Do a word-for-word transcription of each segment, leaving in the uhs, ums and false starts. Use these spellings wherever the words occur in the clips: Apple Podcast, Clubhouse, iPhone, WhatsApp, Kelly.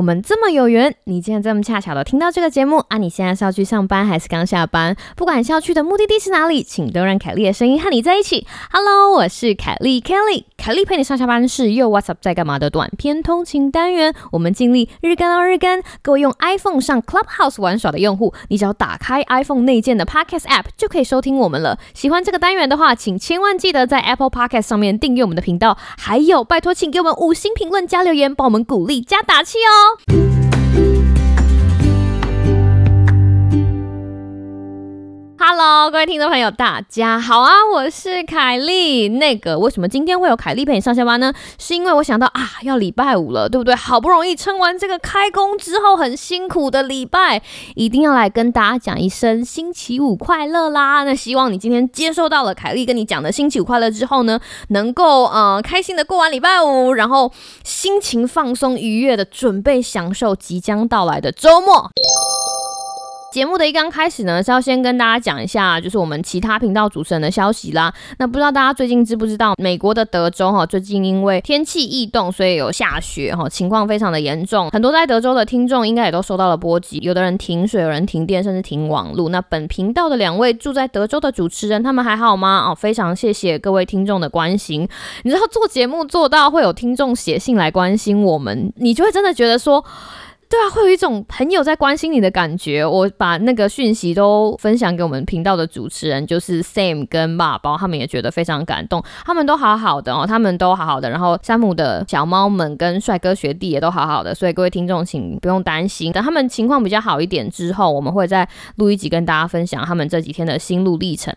我们这么有缘，你竟然这么恰巧的听到这个节目啊！你现在是要去上班还是刚下班？不管是要去的目的地是哪里，请都让凯莉的声音和你在一起。Hello， 我是凯莉 Kelly， 凯莉陪你上下班是又 WhatsApp 在干嘛的短篇通勤单元，我们尽力日更到日更。各位用 iPhone 上 Clubhouse 玩耍的用户，你只要打开 iPhone 内建的 Podcast App 就可以收听我们了。喜欢这个单元的话，请千万记得在 Apple Podcast 上面订阅我们的频道，还有拜托请给我们五星评论加留言，帮我们鼓励加打气哦。Hello， 各位听众朋友，大家好啊！我是凯莉。那个，为什么今天会有凯莉陪你上下班呢？是因为我想到啊，要礼拜五了，对不对？好不容易撑完这个开工之后很辛苦的礼拜，一定要来跟大家讲一声星期五快乐啦！那希望你今天接受到了凯莉跟你讲的星期五快乐之后呢，能够呃开心的过完礼拜五，然后心情放松愉悦的准备享受即将到来的周末。节目的一刚开始呢，是要先跟大家讲一下，就是我们其他频道主持人的消息啦。那不知道大家最近知不知道，美国的德州哈，最近因为天气异动，所以有下雪哈，情况非常的严重。很多在德州的听众应该也都受到了波及，有的人停水，有人停电，甚至停网路。那本频道的两位住在德州的主持人，他们还好吗？哦，非常谢谢各位听众的关心。你知道做节目做到会有听众写信来关心我们，你就会真的觉得说。对啊，会有一种朋友在关心你的感觉。我把那个讯息都分享给我们频道的主持人，就是 Sam 跟爸爸，他们也觉得非常感动。他们都好好的哦，他们都好好的。然后山姆的小猫们跟帅哥学弟也都好好的，所以各位听众请不用担心。等他们情况比较好一点之后，我们会再录一集跟大家分享他们这几天的心路历程。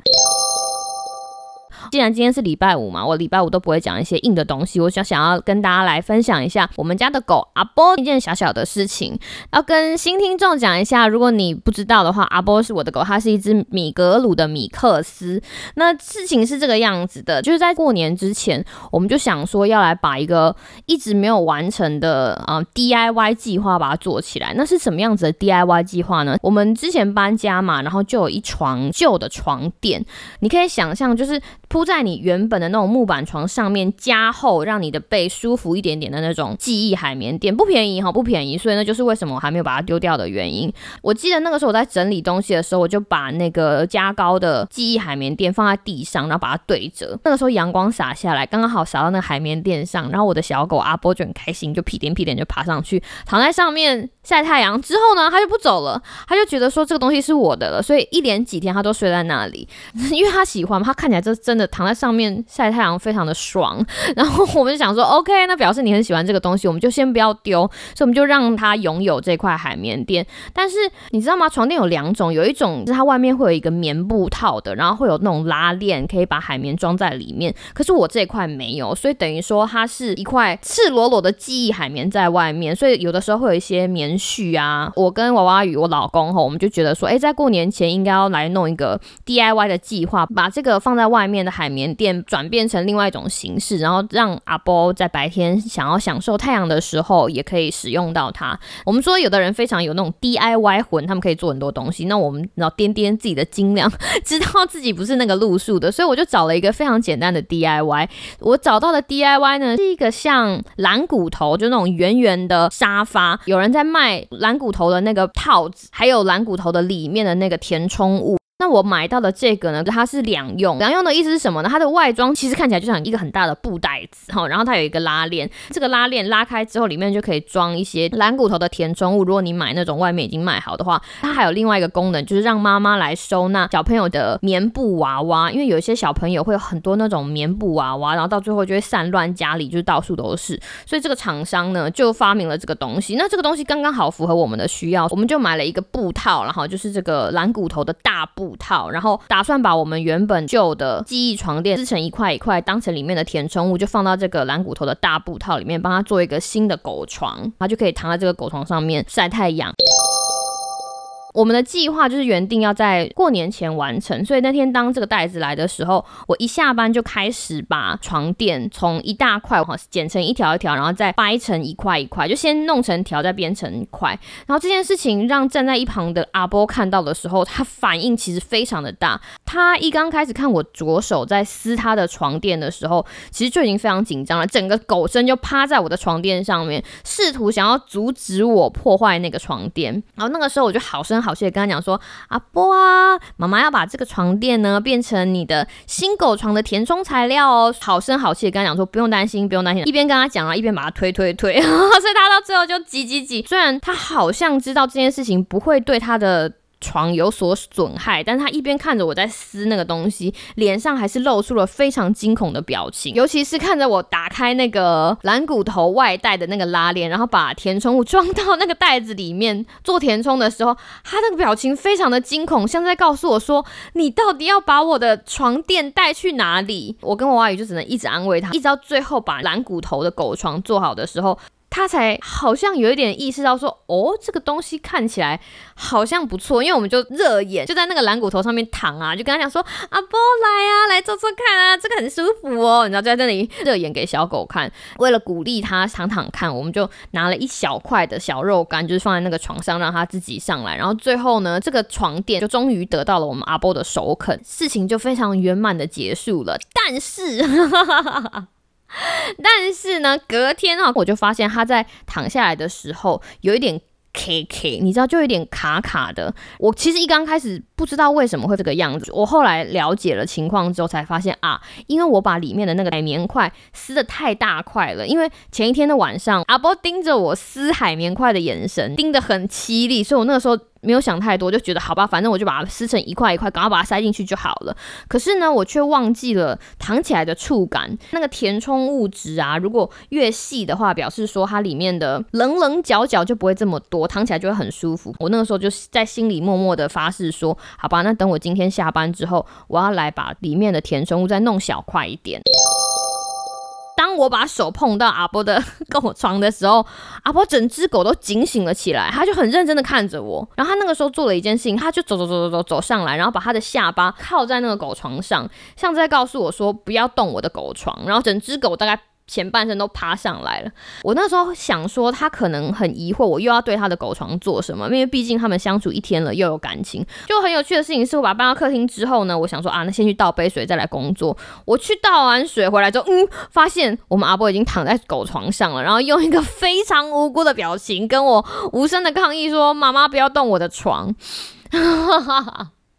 既然今天是礼拜五嘛，我礼拜五都不会讲一些硬的东西，我想想要跟大家来分享一下我们家的狗阿波一件小小的事情，要跟新听众讲一下。如果你不知道的话，阿波是我的狗，它是一只米格鲁的米克斯。那事情是这个样子的，就是在过年之前，我们就想说要来把一个一直没有完成的、呃、D I Y 计划把它做起来。那是什么样子的 D I Y 计划呢？我们之前搬家嘛，然后就有一床旧的床垫，你可以想象就是铺在你原本的那种木板床上面加厚，让你的背舒服一点点的那种记忆海绵垫，不便宜哈，不便宜，所以那就是为什么我还没有把它丢掉的原因。我记得那个时候我在整理东西的时候，我就把那个加高的记忆海绵垫放在地上，然后把它对折。那个时候阳光洒下来，刚刚好洒到那个海绵垫上，然后我的小狗阿波就很开心，就屁颠屁颠就爬上去，躺在上面晒太阳。之后呢，他就不走了，他就觉得说这个东西是我的了，所以一连几天他都睡在那里，因为他喜欢嘛，他看起来这真的。躺在上面晒太阳非常的爽，然后我们就想说 OK， 那表示你很喜欢这个东西，我们就先不要丢，所以我们就让它拥有这块海绵垫。但是你知道吗，床垫有两种，有一种是它外面会有一个棉布套的，然后会有那种拉链可以把海绵装在里面，可是我这块没有，所以等于说它是一块赤裸裸的记忆海绵在外面，所以有的时候会有一些棉絮啊。我跟娃娃与我老公吼，我们就觉得说哎，在过年前应该要来弄一个 D I Y 的计划，把这个放在外面的海绵海绵垫转变成另外一种形式，然后让阿波在白天想要享受太阳的时候也可以使用到它。我们说有的人非常有那种 D I Y 魂，他们可以做很多东西，那我们要掂掂自己的斤两，知道自己不是那个路数的，所以我就找了一个非常简单的 D I Y。 我找到的 D I Y 呢，是一个像蓝骨头，就那种圆圆的沙发，有人在卖蓝骨头的那个套子，还有蓝骨头的里面的那个填充物。那我买到的这个呢，它是两用，两用的意思是什么呢？它的外装其实看起来就像一个很大的布袋子，然后它有一个拉链，这个拉链拉开之后里面就可以装一些蓝骨头的填充物。如果你买那种外面已经卖好的话，它还有另外一个功能，就是让妈妈来收纳小朋友的棉布娃娃，因为有一些小朋友会有很多那种棉布娃娃，然后到最后就会散乱家里，就是到处都是，所以这个厂商呢就发明了这个东西。那这个东西刚刚好符合我们的需要，我们就买了一个布套，然后就是这个蓝骨头的大布套，然后打算把我们原本旧的记忆床垫撕成一块一块，当成里面的填充物，就放到这个蓝骨头的大布套里面，帮它做一个新的狗床，它就可以躺在这个狗床上面晒太阳。我们的计划就是原定要在过年前完成，所以那天当这个袋子来的时候，我一下班就开始把床垫从一大块剪成一条一条，然后再掰成一块一块，就先弄成条再编成一块。然后这件事情让站在一旁的阿波看到的时候，他反应其实非常的大。他一刚开始看我着手在撕他的床垫的时候，其实就已经非常紧张了，整个狗身就趴在我的床垫上面，试图想要阻止我破坏那个床垫。然后那个时候我就好声好气的跟他讲说，阿波啊，妈妈要把这个床垫呢变成你的新狗床的填充材料哦。好声好气的跟他讲说，不用担心不用担心，一边跟他讲一边把他推推推所以他到最后就挤挤挤，虽然他好像知道这件事情不会对他的床有所损害，但是他一边看着我在撕那个东西，脸上还是露出了非常惊恐的表情，尤其是看着我打开那个蓝骨头外带的那个拉链，然后把填充物装到那个袋子里面做填充的时候，他那个表情非常的惊恐，像是在告诉我说，你到底要把我的床垫带去哪里？我跟我阿姨就只能一直安慰他，一直到最后把蓝骨头的狗床做好的时候，他才好像有一点意识到说，哦，这个东西看起来好像不错，因为我们就热眼就在那个蓝骨头上面躺啊，就跟他讲说，阿波来啊，来坐坐看啊，这个很舒服哦，你知道，就在那里热眼给小狗看。为了鼓励他躺躺看，我们就拿了一小块的小肉干，就是放在那个床上让他自己上来。然后最后呢，这个床垫就终于得到了我们阿波的首肯，事情就非常圆满的结束了。但是但是呢，隔天啊，我就发现他在躺下来的时候有一点 K K， 你知道，就有点卡卡的。我其实一刚开始不知道为什么会这个样子，我后来了解了情况之后才发现啊，因为我把里面的那个海绵块撕得太大块了。因为前一天的晚上，阿波盯着我撕海绵块的眼神盯得很凄厉，所以我那个时候没有想太多，就觉得好吧，反正我就把它撕成一块一块，赶快把它塞进去就好了。可是呢，我却忘记了躺起来的触感，那个填充物质啊，如果越细的话，表示说它里面的棱棱角角就不会这么多，躺起来就会很舒服。我那个时候就在心里默默的发誓说，好吧，那等我今天下班之后，我要来把里面的填充物再弄小块一点。当我把手碰到阿波的狗床的时候，阿波整只狗都警醒了起来，他就很认真的看着我。然后他那个时候做了一件事情，他就走走走走走上来，然后把他的下巴靠在那个狗床上，像是在告诉我说不要动我的狗床。然后整只狗大概前半身都趴上来了。我那时候想说他可能很疑惑我又要对他的狗床做什么，因为毕竟他们相处一天了又有感情。就很有趣的事情是，我把它搬到客厅之后呢，我想说啊，那先去倒杯水再来工作。我去倒完水回来之后，嗯，发现我们阿波已经躺在狗床上了，然后用一个非常无辜的表情跟我无声的抗议说，妈妈不要动我的床。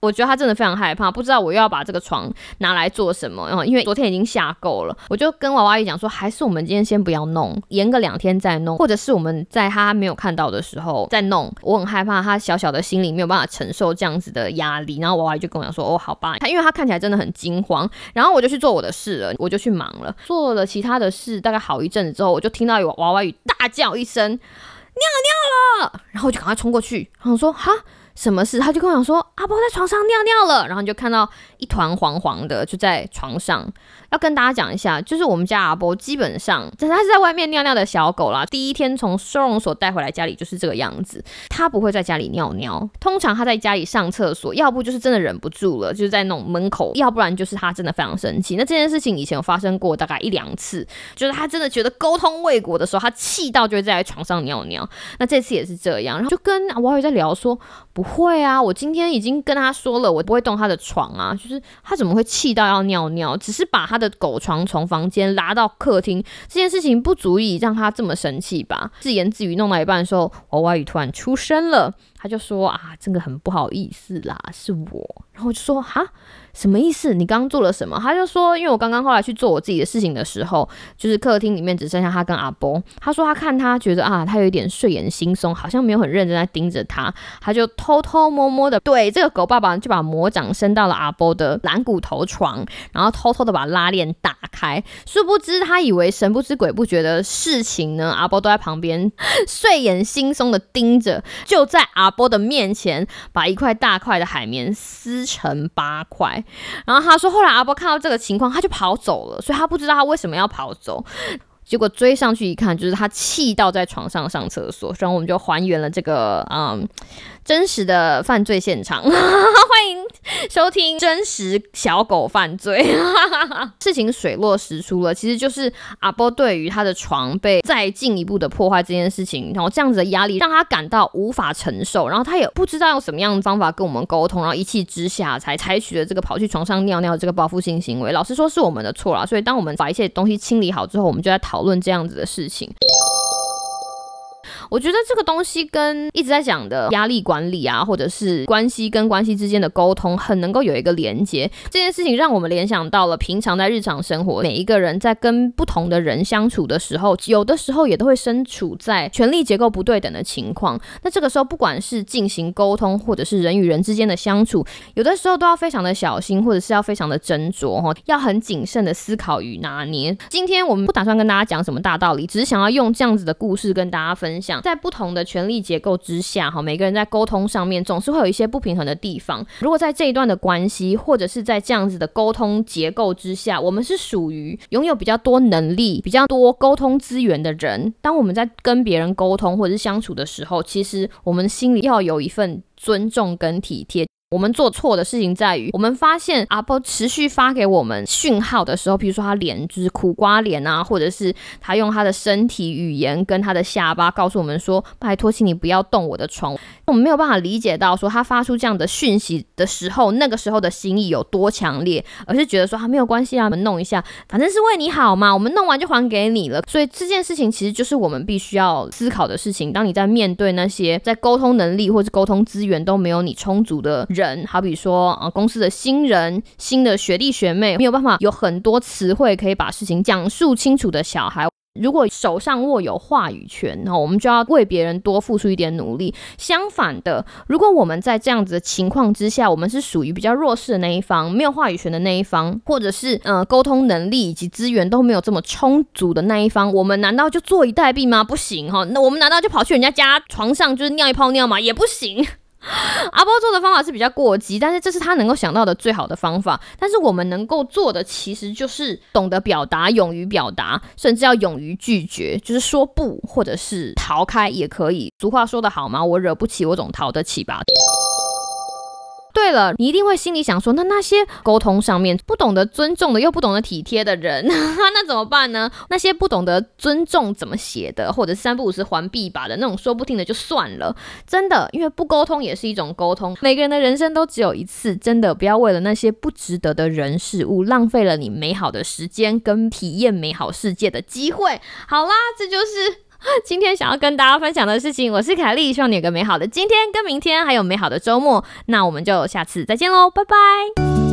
我觉得他真的非常害怕，不知道我又要把这个床拿来做什么、嗯、因为昨天已经下够了。我就跟娃娃姨讲说，还是我们今天先不要弄，延个两天再弄，或者是我们在他没有看到的时候再弄。我很害怕他小小的心里没有办法承受这样子的压力。然后娃娃姨就跟我讲说，哦，好吧，因为他看起来真的很惊慌。然后我就去做我的事了，我就去忙了，做了其他的事。大概好一阵子之后，我就听到有娃娃姨大叫一声，尿尿了。然后我就赶快冲过去，然后说，哈，什么事？他就跟我讲说，阿波在床上尿尿了。然后你就看到一团黄黄的就在床上。要跟大家讲一下，就是我们家阿波基本上他是在外面尿尿的小狗啦，第一天从收容所带回来家里就是这个样子。他不会在家里尿尿，通常他在家里上厕所，要不就是真的忍不住了，就是在那种门口，要不然就是他真的非常生气。那这件事情以前有发生过大概一两次，就是他真的觉得沟通未果的时候，他气到就会在床上尿尿。那这次也是这样。然后就跟阿波在聊说，不会啊，我今天已经跟他说了，我不会动他的床啊，就是他怎么会气到要尿尿？只是把他的狗床从房间拉到客厅，这件事情不足以让他这么生气吧？自言自语弄到一半的时候，娃娃鱼突然出声了，他就说，啊，这个很不好意思啦，是我。然后我就说，哈，什么意思？你刚刚做了什么？他就说，因为我刚刚后来去做我自己的事情的时候，就是客厅里面只剩下他跟阿波。他说他看他觉得啊，他有一点睡眼惺忪，好像没有很认真在盯着他，他就偷偷摸摸的，对，这个狗爸爸就把魔掌伸到了阿波的蓝骨头床，然后偷偷的把拉链打开。殊不知他以为神不知鬼不觉的事情呢，阿波都在旁边睡眼惺忪的盯着，就在阿波的面前把一块大块的海绵撕成八块。然后他说，后来阿波看到这个情况，他就跑走了，所以他不知道他为什么要跑走。结果追上去一看，就是他气到在床上上厕所，所以我们就还原了这个嗯真实的犯罪现场。欢迎收听真实小狗犯罪。事情水落石出了，其实就是阿波对于他的床被再进一步的破坏这件事情，然后这样子的压力让他感到无法承受，然后他也不知道用什么样的方法跟我们沟通，然后一气之下才采取了这个跑去床上尿尿的这个报复性行为。老实说是我们的错啦，所以当我们把一些东西清理好之后，我们就在讨论这样子的事情。我觉得这个东西跟一直在讲的压力管理啊，或者是关系跟关系之间的沟通很能够有一个连结。这件事情让我们联想到了平常在日常生活，每一个人在跟不同的人相处的时候，有的时候也都会身处在权力结构不对等的情况。那这个时候不管是进行沟通或者是人与人之间的相处，有的时候都要非常的小心，或者是要非常的斟酌，要很谨慎的思考与拿捏。今天我们不打算跟大家讲什么大道理，只是想要用这样子的故事跟大家分享，在不同的权力结构之下，每个人在沟通上面总是会有一些不平衡的地方。如果在这一段的关系，或者是在这样子的沟通结构之下，我们是属于拥有比较多能力、比较多沟通资源的人，当我们在跟别人沟通或者是相处的时候，其实我们心里要有一份尊重跟体贴。我们做错的事情在于，我们发现阿波持续发给我们讯号的时候，比如说他脸就是苦瓜脸啊，或者是他用他的身体语言跟他的下巴告诉我们说，拜托请你不要动我的床。我们没有办法理解到说他发出这样的讯息的时候，那个时候的心意有多强烈，而是觉得说他没有关系啊，我们弄一下，反正是为你好嘛，我们弄完就还给你了。所以这件事情其实就是我们必须要思考的事情。当你在面对那些在沟通能力或者沟通资源都没有你充足的人，好比说、呃、公司的新人、新的学弟学妹，没有办法有很多词汇可以把事情讲述清楚的小孩，如果手上握有话语权，我们就要为别人多付出一点努力。相反的，如果我们在这样子的情况之下，我们是属于比较弱势的那一方，没有话语权的那一方，或者是呃沟通能力以及资源都没有这么充足的那一方，我们难道就坐以待毙吗？不行、哦、那我们难道就跑去人家家床上就是尿一泡尿吗？也不行。阿波做的方法是比较过激，但是这是他能够想到的最好的方法。但是我们能够做的其实就是懂得表达，勇于表达，甚至要勇于拒绝，就是说不，或者是逃开也可以。俗话说得好嘛，我惹不起，我总逃得起吧。对了，你一定会心里想说，那那些沟通上面不懂得尊重的又不懂得体贴的人那怎么办呢？那些不懂得尊重怎么写的，或者是三不五时还臂吧的那种，说不听的就算了。真的，因为不沟通也是一种沟通，每个人的人生都只有一次，真的不要为了那些不值得的人事物浪费了你美好的时间跟体验美好世界的机会。好啦，这就是今天想要跟大家分享的事情。我是凯莉，希望你有个美好的今天跟明天，还有美好的周末。那我们就下次再见咯，拜拜。